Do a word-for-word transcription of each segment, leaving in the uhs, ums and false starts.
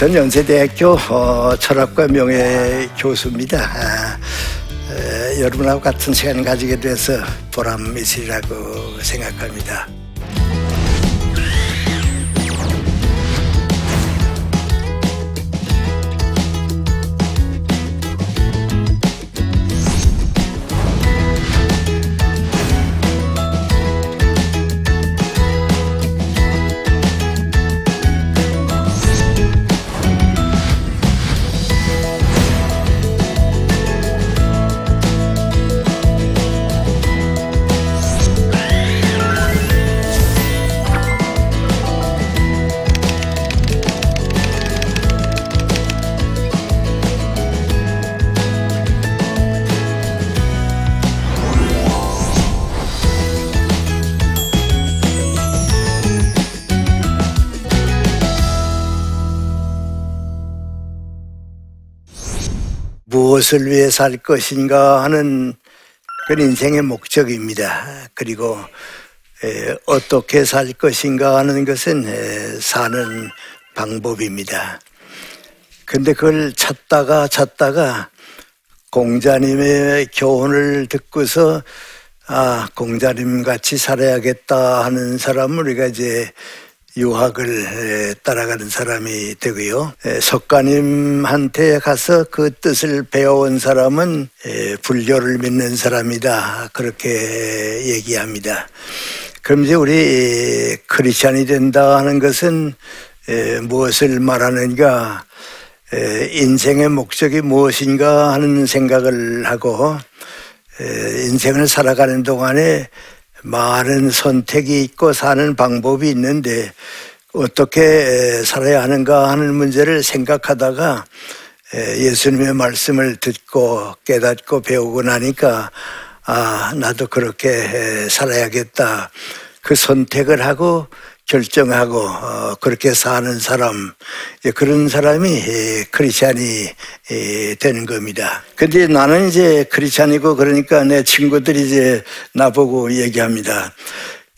저는 연세대학교 어, 철학과 명예 교수입니다. 아, 에, 여러분하고 같은 시간을 가지게 돼서 보람이 있으리라고 생각합니다. 무엇을 위해 살 것인가 하는 그런 인생의 목적입니다. 그리고 어떻게 살 것인가 하는 것은 사는 방법입니다. 근데 그걸 찾다가 찾다가 공자님의 교훈을 듣고서 아, 공자님 같이 살아야겠다 하는 사람은 우리가 이제 유학을 따라가는 사람이 되고요. 석가님한테 가서 그 뜻을 배워온 사람은 불교를 믿는 사람이다. 그렇게 얘기합니다. 그럼 이제 우리 크리스찬이 된다 하는 것은 무엇을 말하는가, 인생의 목적이 무엇인가 하는 생각을 하고 인생을 살아가는 동안에 많은 선택이 있고 사는 방법이 있는데 어떻게 살아야 하는가 하는 문제를 생각하다가 예수님의 말씀을 듣고 깨닫고 배우고 나니까 아, 나도 그렇게 살아야겠다. 그 선택을 하고 결정하고 그렇게 사는 사람, 그런 사람이 크리스찬이 되는 겁니다. 근데 나는 이제 크리스찬이고 그러니까 내 친구들이 이제 나보고 얘기합니다.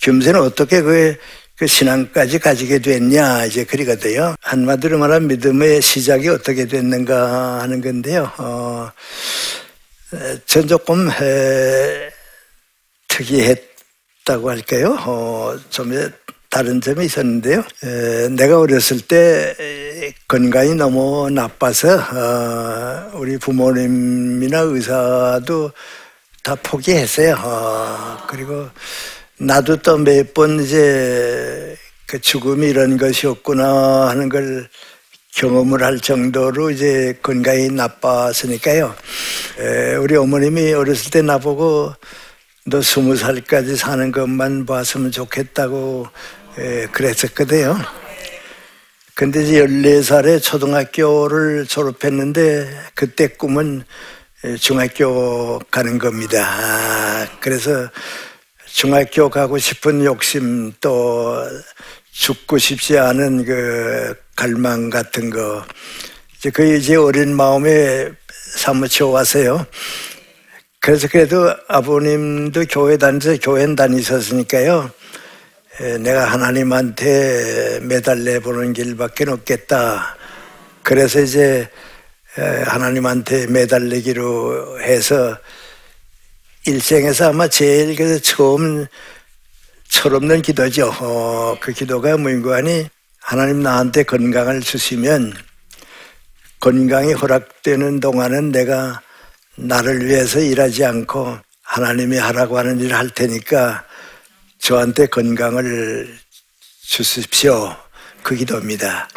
김새는 어떻게 그, 그 신앙까지 가지게 됐냐, 이제 그리거든요. 한마디로 말하면 믿음의 시작이 어떻게 됐는가 하는 건데요. 어, 전 조금 에, 특이했다고 할까요? 어, 좀 다른 점이 있었는데요. 에, 내가 어렸을 때 건강이 너무 나빠서 어, 우리 부모님이나 의사도 다 포기했어요. 어, 그리고 나도 또 몇 번 이제 그 죽음이 이런 것이 없구나 하는 걸 경험을 할 정도로 이제 건강이 나빴으니까요. 에, 우리 어머님이 어렸을 때 나보고 너 스무 살까지 사는 것만 봤으면 좋겠다고 예, 그랬었거든요. 근데 이제 열네 살에 초등학교를 졸업했는데 그때 꿈은 중학교 가는 겁니다. 아, 그래서 중학교 가고 싶은 욕심 또 죽고 싶지 않은 그 갈망 같은 거 이제 그 이제 어린 마음에 사무쳐 와서요. 그래서 그래도 아버님도 교회 다니서 교회는 다니셨으니까요. 내가 하나님한테 매달려 보는 길밖에 없겠다. 그래서 이제 하나님한테 매달리기로 해서 일생에서 아마 제일 그래서 처음 철없는 기도죠. 어, 그 기도가 무인관이 하나님 나한테 건강을 주시면 건강이 허락되는 동안은 내가 나를 위해서 일하지 않고 하나님이 하라고 하는 일을 할 테니까 저한테 건강을 주십시오. 그 기도입니다.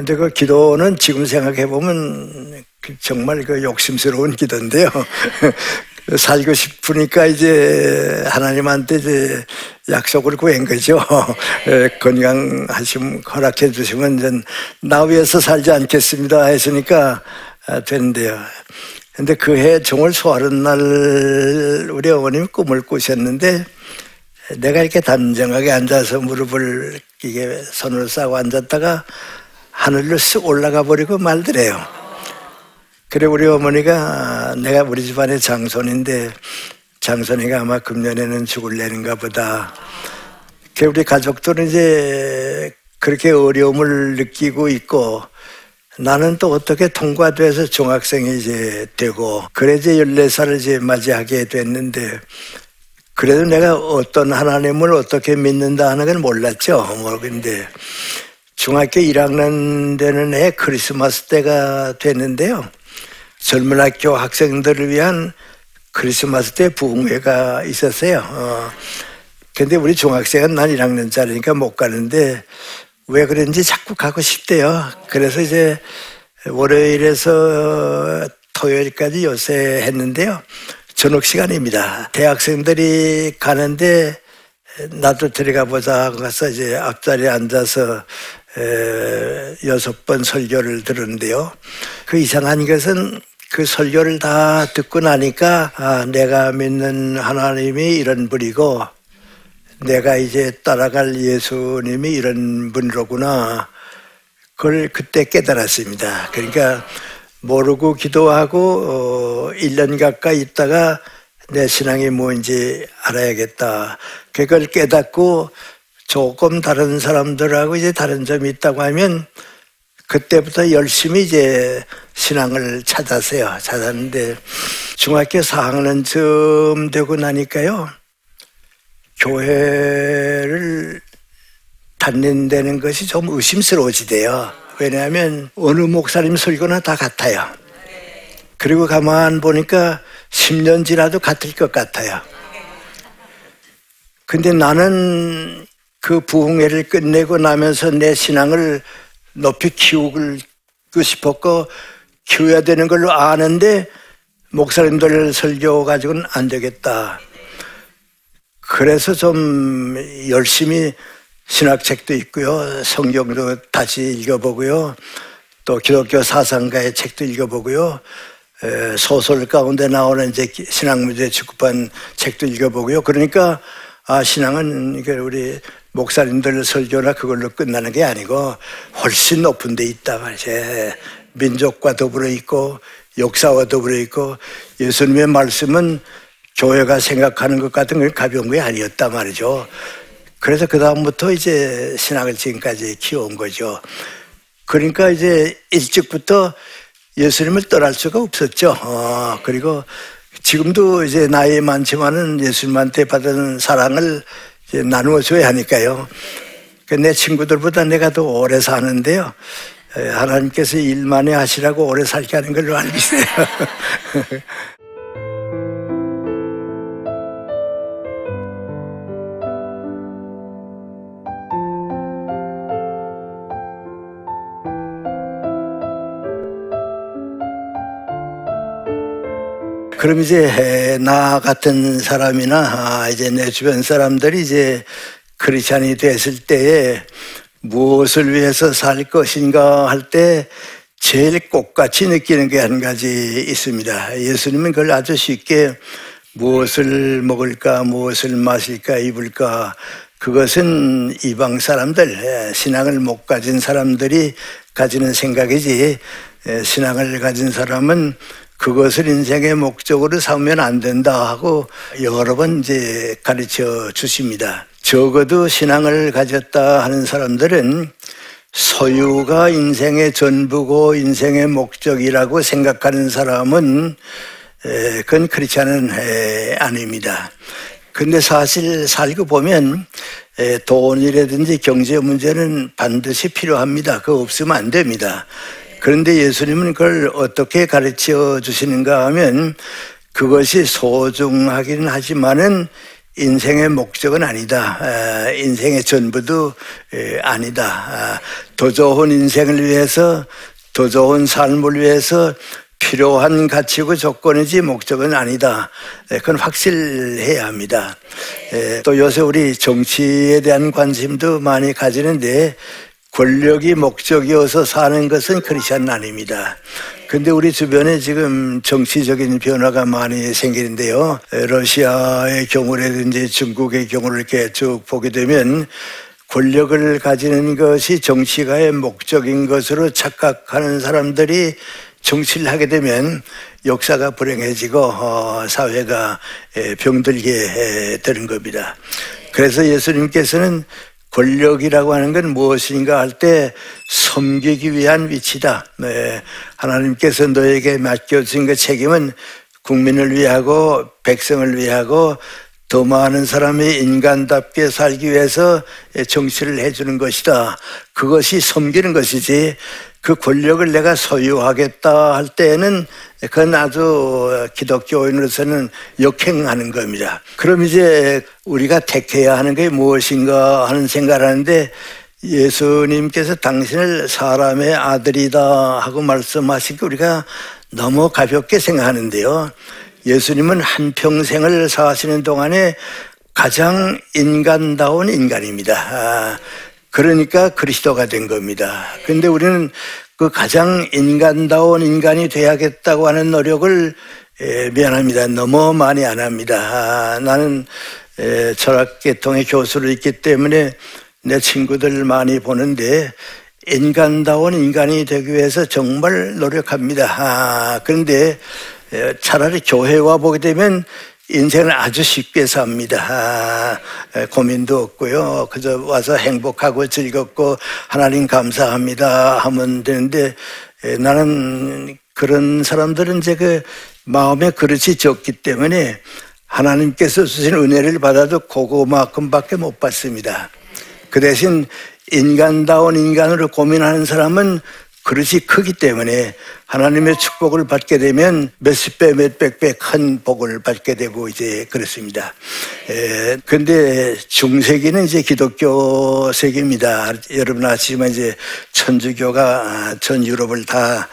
근데 그 기도는 지금 생각해보면 정말 그 욕심스러운 기도인데요. 살고 싶으니까 이제 하나님한테 이제 약속을 구한 거죠. 건강하심 허락해 주시면 이제 나 위해서 살지 않겠습니다 했으니까 된대요. 근데 그 해 종을 소하는 날 우리 어머님이 꿈을 꾸셨는데 내가 이렇게 단정하게 앉아서 무릎을 이게 손으로 싸고 앉았다가 하늘로 쓱 올라가 버리고 말더래요. 그래 우리 어머니가 내가 우리 집안의 장손인데 장손이가 아마 금년에는 죽을래는가 보다. 그래 우리 가족들은 이제 그렇게 어려움을 느끼고 있고 나는 또 어떻게 통과돼서 중학생이 이제 되고 그래 이제 열네 살을 이제 맞이하게 됐는데 그래도 내가 어떤 하나님을 어떻게 믿는다 하는 건 몰랐죠. 근데 중학교 일 학년 되는 해 크리스마스 때가 됐는데요. 젊은 학교 학생들을 위한 크리스마스 때 부흥회가 있었어요. 어. 근데 우리 중학생은 난 일 학년짜리니까 못 가는데 왜 그런지 자꾸 가고 싶대요. 그래서 이제 월요일에서 토요일까지 요새 했는데요. 저녁 시간입니다. 대학생들이 가는데 나도 들어가 보자 하고 가서 이제 앞자리에 앉아서 에, 여섯 번 설교를 들었는데요. 그 이상한 것은 그 설교를 다 듣고 나니까 아, 내가 믿는 하나님이 이런 분이고 내가 이제 따라갈 예수님이 이런 분이로구나. 그걸 그때 깨달았습니다. 그러니까 모르고 기도하고 어, 일 년 가까이 있다가 내 신앙이 뭔지 알아야겠다. 그걸 깨닫고 조금 다른 사람들하고 이제 다른 점이 있다고 하면 그때부터 열심히 이제 신앙을 찾았어요. 찾았는데 중학교 사 학년쯤 되고 나니까요. 교회를 다닌다는 것이 좀 의심스러워지대요. 왜냐하면 어느 목사님 설교나 다 같아요. 그리고 가만 보니까 십 년 지나도 같을 것 같아요. 근데 나는 그 부흥회를 끝내고 나면서 내 신앙을 높이 키우고 싶었고 키워야 되는 걸로 아는데 목사님들 설교 가지고는 안 되겠다. 그래서 좀 열심히 신학책도 있고요. 성경도 다시 읽어보고요. 또 기독교 사상가의 책도 읽어보고요. 소설 가운데 나오는 이제 신학 문제 취급한 책도 읽어보고요. 그러니까 아 신앙은 우리 목사님들 설교나 그걸로 끝나는 게 아니고 훨씬 높은 데 있다 말이죠. 민족과 더불어 있고 역사와 더불어 있고 예수님의 말씀은 교회가 생각하는 것 같은 건 가벼운 게 아니었다 말이죠. 그래서 그 다음부터 이제 신학을 지금까지 키워온 거죠. 그러니까 이제 일찍부터 예수님을 떠날 수가 없었죠. 어, 그리고 지금도 이제 나이 많지만은 예수님한테 받은 사랑을 이제 나누어 줘야 하니까요. 내 친구들보다 내가 더 오래 사는데요. 하나님께서 일만에 하시라고 오래 살게 하는 걸로 알고 있어요. 그럼 이제 나 같은 사람이나 이제 내 주변 사람들이 이제 크리스찬이 됐을 때에 무엇을 위해서 살 것인가 할 때 제일 꼭같이 느끼는 게 한 가지 있습니다. 예수님은 그걸 아주 쉽게 무엇을 먹을까, 무엇을 마실까, 입을까, 그것은 이방 사람들, 신앙을 못 가진 사람들이 가지는 생각이지, 신앙을 가진 사람은 그것을 인생의 목적으로 삼으면 안 된다 하고 여러 번 이제 가르쳐 주십니다. 적어도 신앙을 가졌다 하는 사람들은 소유가 인생의 전부고 인생의 목적이라고 생각하는 사람은 그건 크리스찬은 아닙니다. 근데 사실 살고 보면 돈이라든지 경제 문제는 반드시 필요합니다. 그거 없으면 안 됩니다. 그런데 예수님은 그걸 어떻게 가르쳐 주시는가 하면 그것이 소중하긴 하지만은 인생의 목적은 아니다. 인생의 전부도 아니다. 더 좋은 인생을 위해서, 더 좋은 삶을 위해서 필요한 가치고 조건이지 목적은 아니다. 그건 확실해야 합니다. 또 요새 우리 정치에 대한 관심도 많이 가지는데, 권력이 목적이어서 사는 것은 크리스천 아닙니다. 근데 우리 주변에 지금 정치적인 변화가 많이 생기는데요. 러시아의 경우라든지 중국의 경우를 이렇게 쭉 보게 되면 권력을 가지는 것이 정치가의 목적인 것으로 착각하는 사람들이 정치를 하게 되면 역사가 불행해지고 사회가 병들게 되는 겁니다. 그래서 예수님께서는 권력이라고 하는 건 무엇인가 할 때 섬기기 위한 위치다. 네. 하나님께서 너에게 맡겨진 그 책임은 국민을 위하고 백성을 위하고 더 많은 사람이 인간답게 살기 위해서 정치를 해주는 것이다. 그것이 섬기는 것이지, 그 권력을 내가 소유하겠다 할 때에는 그건 아주 기독교인으로서는 역행하는 겁니다. 그럼 이제 우리가 택해야 하는 게 무엇인가 하는 생각을 하는데, 예수님께서 당신을 사람의 아들이다 하고 말씀하신 게 우리가 너무 가볍게 생각하는데요. 예수님은 한평생을 사시는 동안에 가장 인간다운 인간입니다. 그러니까 그리스도가 된 겁니다. 그런데 우리는 그 가장 인간다운 인간이 돼야겠다고 하는 노력을, 에, 미안합니다, 너무 많이 안 합니다. 아, 나는 에, 철학계통의 교수로 있기 때문에 내 친구들 많이 보는데 인간다운 인간이 되기 위해서 정말 노력합니다. 아, 그런데 에, 차라리 교회에 와보게 되면 인생을 아주 쉽게 삽니다. 아, 고민도 없고요. 그저 와서 행복하고 즐겁고 하나님 감사합니다 하면 되는데, 에, 나는 그런 사람들은 이제 그 마음에 그릇이 적기 때문에 하나님께서 주신 은혜를 받아도 그거만큼밖에 못 받습니다. 그 대신 인간다운 인간으로 고민하는 사람은 그릇이 크기 때문에 하나님의 축복을 받게 되면 몇십 배, 몇백 배 큰 복을 받게 되고 이제 그렇습니다. 그런데 중세기는 이제 기독교 세계입니다. 여러분 아시지만 이제 천주교가 전 유럽을 다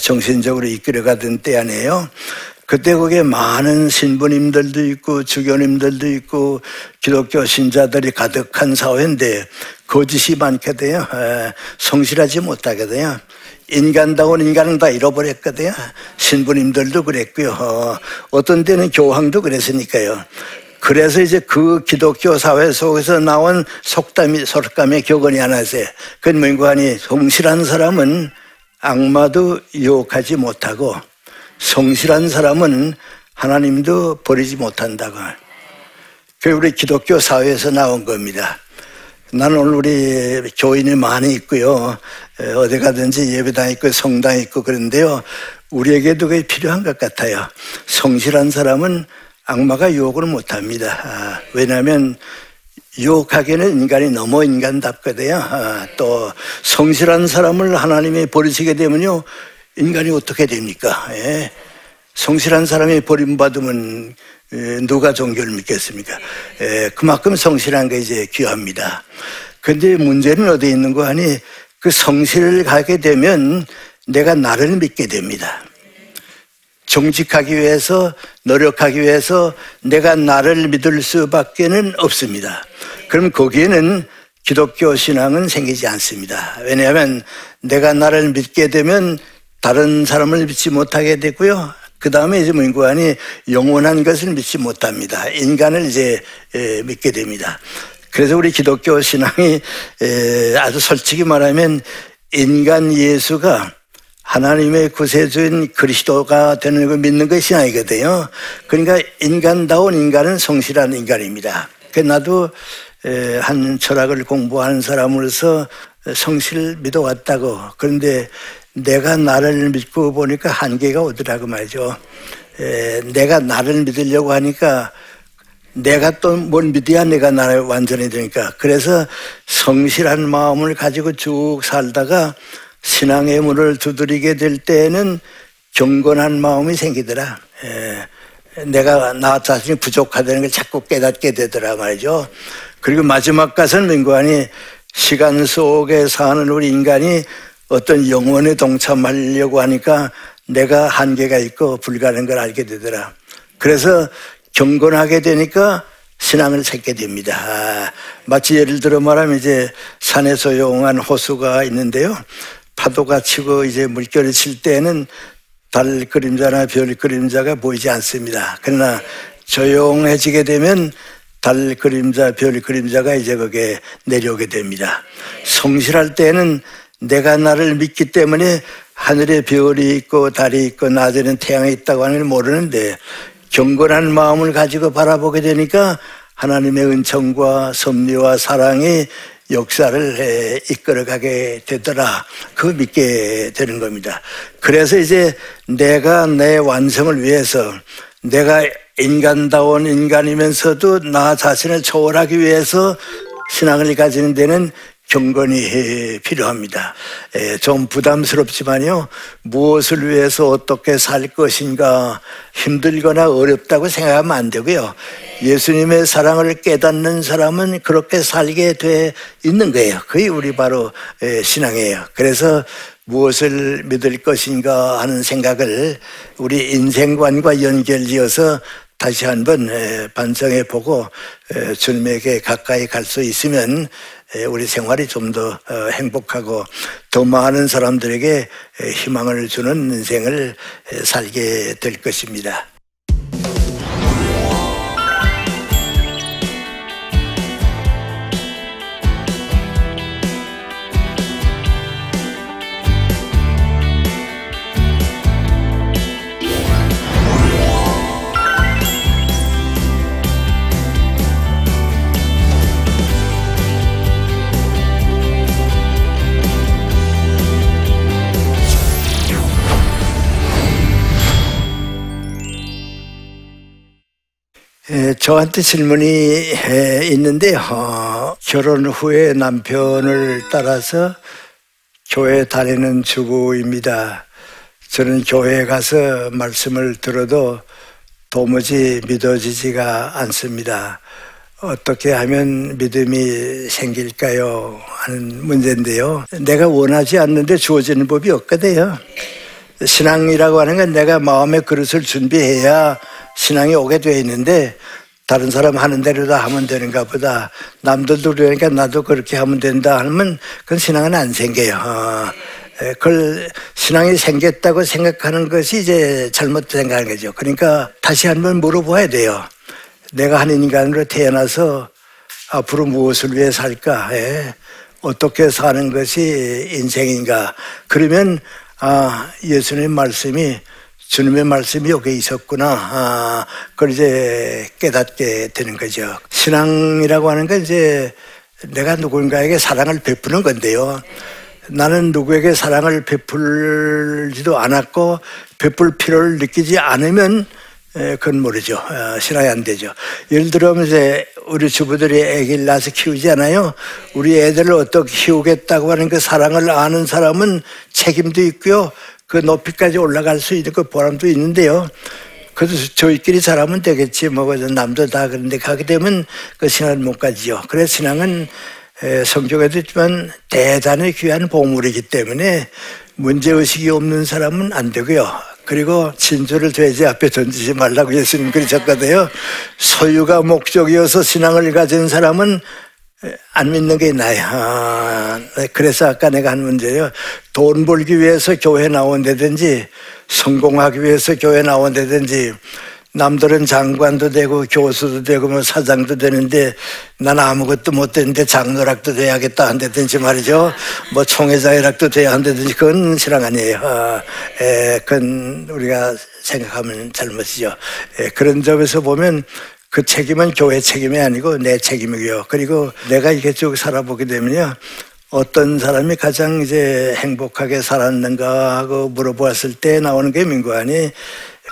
정신적으로 이끌어가던 때 아니에요. 그때 거기에 많은 신부님들도 있고 주교님들도 있고 기독교 신자들이 가득한 사회인데 거짓이 많게 돼요. 성실하지 못하게 돼요. 인간다운 인간은 다 잃어버렸거든요. 신부님들도 그랬고요. 어떤 때는 교황도 그랬으니까요. 그래서 이제 그 기독교 사회 속에서 나온 속담이, 속담의 교훈이 하나 있어요. 그건 뭔가 하니, 성실한 사람은 악마도 유혹하지 못하고 성실한 사람은 하나님도 버리지 못한다고. 그게 우리 기독교 사회에서 나온 겁니다. 나는 오늘 우리 교인이 많이 있고요. 어디 가든지 예배당 있고 성당 있고 그런데요. 우리에게도 그게 필요한 것 같아요. 성실한 사람은 악마가 유혹을 못합니다. 아, 왜냐하면 유혹하기에는 인간이 너무 인간답거든요. 아, 또 성실한 사람을 하나님이 버리시게 되면요. 인간이 어떻게 됩니까? 예. 성실한 사람이 버림받으면 누가 종교를 믿겠습니까? 예. 그만큼 성실한 게 이제 귀합니다. 그런데 문제는 어디 있는 거 하니, 그 성실을 가게 되면 내가 나를 믿게 됩니다. 정직하기 위해서, 노력하기 위해서 내가 나를 믿을 수밖에는 없습니다. 그럼 거기에는 기독교 신앙은 생기지 않습니다. 왜냐하면 내가 나를 믿게 되면 다른 사람을 믿지 못하게 됐고요. 그 다음에 이제 인간이 영원한 것을 믿지 못합니다. 인간을 이제 믿게 됩니다. 그래서 우리 기독교 신앙이 아주 솔직히 말하면 인간 예수가 하나님의 구세주인 그리스도가 되는 걸 믿는 것이 신앙이거든요. 그러니까 인간다운 인간은 성실한 인간입니다. 나도 한 철학을 공부하는 사람으로서 성실을 믿어왔다고. 그런데 내가 나를 믿고 보니까 한계가 오더라고 말이죠. 에, 내가 나를 믿으려고 하니까 내가 또 뭘 믿어야 내가 나를 완전히 되니까. 그래서 성실한 마음을 가지고 쭉 살다가 신앙의 문을 두드리게 될 때에는 경건한 마음이 생기더라. 에, 내가 나왔다 하니 부족하다는 걸 자꾸 깨닫게 되더라 말이죠. 그리고 마지막 가서는 민관이 시간 속에 사는 우리 인간이 어떤 영혼에 동참하려고 하니까 내가 한계가 있고 불가능한 걸 알게 되더라. 그래서 경건하게 되니까 신앙을 찾게 됩니다. 마치 예를 들어 말하면 이제 산에서 용한 호수가 있는데요, 파도가 치고 이제 물결이 칠 때에는 달 그림자나 별 그림자가 보이지 않습니다. 그러나 조용해지게 되면 달 그림자, 별 그림자가 이제 거기에 내려오게 됩니다. 성실할 때에는 내가 나를 믿기 때문에 하늘에 별이 있고 달이 있고 낮에는 태양이 있다고 하는 걸 모르는데, 경건한 마음을 가지고 바라보게 되니까 하나님의 은총과 섭리와 사랑이 역사를 이끌어가게 되더라. 그거 믿게 되는 겁니다. 그래서 이제 내가 내 완성을 위해서, 내가 인간다운 인간이면서도 나 자신을 초월하기 위해서 신앙을 가지는 데는 경건이 필요합니다. 예, 좀 부담스럽지만요, 무엇을 위해서 어떻게 살 것인가 힘들거나 어렵다고 생각하면 안 되고요, 예수님의 사랑을 깨닫는 사람은 그렇게 살게 돼 있는 거예요. 그게 우리 바로 예, 신앙이에요. 그래서 무엇을 믿을 것인가 하는 생각을 우리 인생관과 연결지어서 다시 한번 반성해 보고 주님에게 가까이 갈 수 있으면 우리 생활이 좀 더 행복하고 더 많은 사람들에게 희망을 주는 인생을 살게 될 것입니다. 예, 저한테 질문이 있는데요. 어, 결혼 후에 남편을 따라서 교회 다니는 주부입니다. 저는 교회에 가서 말씀을 들어도 도무지 믿어지지가 않습니다. 어떻게 하면 믿음이 생길까요? 하는 문제인데요. 내가 원하지 않는데 주어지는 법이 없거든요. 신앙이라고 하는 건 내가 마음의 그릇을 준비해야 신앙이 오게 되어 있는데, 다른 사람 하는 대로 다 하면 되는가 보다, 남들도 그러니까 나도 그렇게 하면 된다 하면 그건 신앙은 안 생겨요. 어, 그걸 신앙이 생겼다고 생각하는 것이 이제 잘못 생각하는 거죠. 그러니까 다시 한번 물어봐야 돼요. 내가 한 인간으로 태어나서 앞으로 무엇을 위해 살까? 예. 어떻게 사는 것이 인생인가? 그러면 아, 예수님 말씀이, 주님의 말씀이 여기 있었구나. 아, 그걸 이제 깨닫게 되는 거죠. 신앙이라고 하는 건 이제 내가 누군가에게 사랑을 베푸는 건데요, 나는 누구에게 사랑을 베풀지도 않았고 베풀 필요를 느끼지 않으면 그건 모르죠. 신앙이 안 되죠. 예를 들어면 이제 우리 주부들이 애기를 낳아서 키우잖아요. 우리 애들을 어떻게 키우겠다고 하는 그 사랑을 아는 사람은 책임도 있고요, 그 높이까지 올라갈 수 있는 그 보람도 있는데요, 그래도 저희끼리 잘하면 되겠지 뭐 남도 다 그런데 가게 되면 그 신앙은 못 가지요. 그래서 신앙은 성경에도 있지만 대단히 귀한 보물이기 때문에 문제의식이 없는 사람은 안 되고요, 그리고 진주를 돼지 앞에 던지지 말라고 예수님 그러셨거든요. 소유가 목적이어서 신앙을 가진 사람은 안 믿는 게 나야. 아, 그래서 아까 내가 한 문제예요. 돈 벌기 위해서 교회 나온다든지, 성공하기 위해서 교회 나온다든지, 남들은 장관도 되고 교수도 되고 뭐 사장도 되는데 난 아무것도 못 되는데 장로락도 돼야겠다 한다든지 말이죠. 뭐 총회장이락도 돼야 한다든지, 그건 신앙 아니에요. 아, 에, 그건 우리가 생각하면 잘못이죠. 에, 그런 점에서 보면 그 책임은 교회 책임이 아니고 내 책임이고요. 그리고 내가 이렇게 쭉 살아보게 되면요, 어떤 사람이 가장 이제 행복하게 살았는가 하고 물어보았을 때 나오는 게 민관이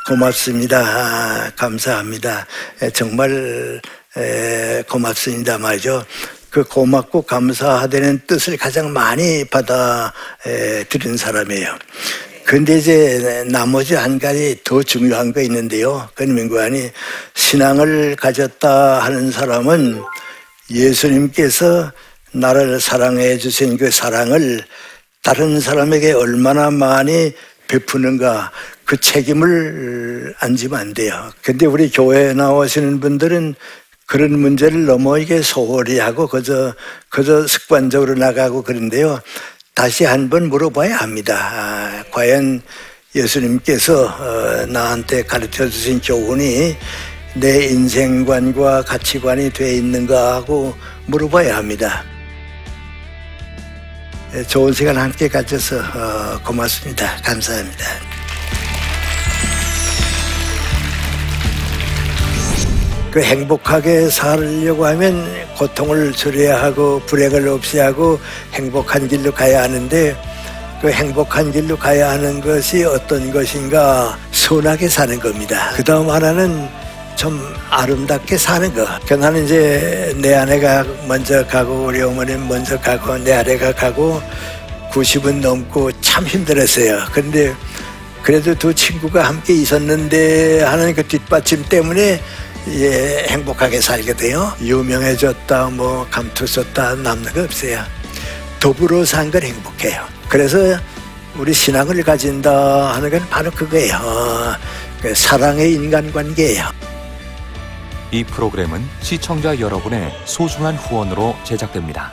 고맙습니다, 감사합니다, 정말 고맙습니다 말이죠. 그 고맙고 감사하다는 뜻을 가장 많이 받아들인 사람이에요. 근데 이제 나머지 한 가지 더 중요한 거 있는데요. 그건 민구안이 신앙을 가졌다 하는 사람은 예수님께서 나를 사랑해 주신 그 사랑을 다른 사람에게 얼마나 많이 베푸는가, 그 책임을 안 지면 안 돼요. 근데 우리 교회에 나오시는 분들은 그런 문제를 너무 이게 소홀히 하고 그저, 그저 습관적으로 나가고 그런데요. 다시 한번 물어봐야 합니다. 아, 과연 예수님께서 어, 나한테 가르쳐 주신 교훈이 내 인생관과 가치관이 돼 있는가 하고 물어봐야 합니다. 네, 좋은 시간 함께 가져서 어, 고맙습니다. 감사합니다. 그 행복하게 살려고 하면 고통을 줄여야 하고 불행을 없이 하고 행복한 길로 가야 하는데, 그 행복한 길로 가야 하는 것이 어떤 것인가? 순하게 사는 겁니다. 그 다음 하나는 좀 아름답게 사는 것. 나는 이제 내 아내가 먼저 가고 우리 어머니는 먼저 가고 내 아내가 가고 구십은 넘고 참 힘들었어요. 그런데 그래도 두 친구가 함께 있었는데 하는 그 뒷받침 때문에 예, 행복하게 살게 돼요. 유명해졌다, 뭐 감투썼다 남는 거 없어요. 더불어 산 건 행복해요. 그래서 우리 신앙을 가진다 하는 건 바로 그거예요. 그 사랑의 인간관계예요. 이 프로그램은 시청자 여러분의 소중한 후원으로 제작됩니다.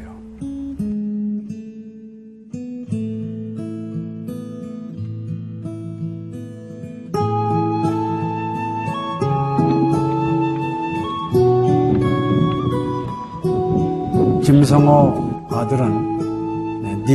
김성호 아들은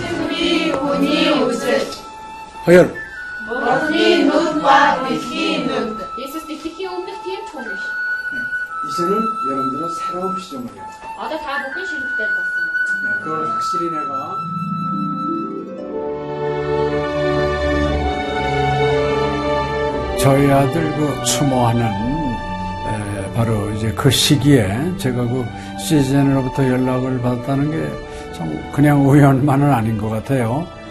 지금이 웃음 하연 먹기 눈과 듣기 눈. 이제는 여러분들은 새로운 시점을 해요. 네, 그걸 확실히 내가 저희 아들 그 추모하는 바로 이제 그 시기에 제가 그 씨지엔으로부터 연락을 받았다는 게 참 그냥 우연만은 아닌 것 같아요.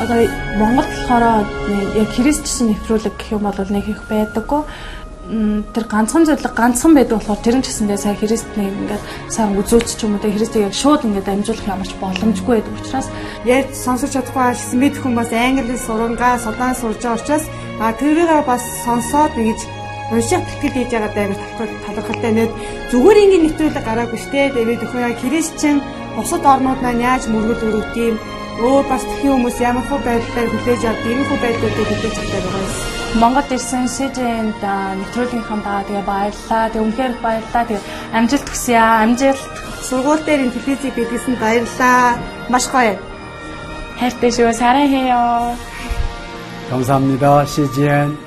Одоо Монгол болохоор яг Христчсэн нэвтрүүлэг гэх юм бол нэг их байдаггүй. Тэр ганцхан зөвлөг ганцхан байдаг болохоор тэр нь ч гэсэндээ сая Христний ингээд сайн үзүүлч ч юм уу тэ Христийг яг шууд ингээд амжуулах ямарч боломжгүй байдаг учраас ярь сонсож чадахгүй байсан мэд хүн бас англи сурангаа судаан сурж байгаа учраас а тэрийг бас сонсоод ингэж уншаад тэтгэл хийж байгаа даа талхалтай нэг зүгээр ингийн нэвтрүүлэг гараагүй штэ. Тэгээд өхөө яа Кристиан бусад орнууд маань яаж мөргөл өрөвт юм өөр бас тхэн хүмүүс ямар хөө байдлаар хүлээж авдаг юм хөө байдлуудыг хүлээж авдаг байгаа юм. Монгол ирсэн СЖН-д нэвтрүүлгийнхаа дагаа тэгээ баярлаа. Тэг үнхээр баярлаа. Тэг амжилт хүсье аа. Амжилт. Сургууль дээр ин телевизийг бидлсэн баярлаа. Маш гоё. Хайртай шүү. 사랑해요. 감사합니다. 씨지엔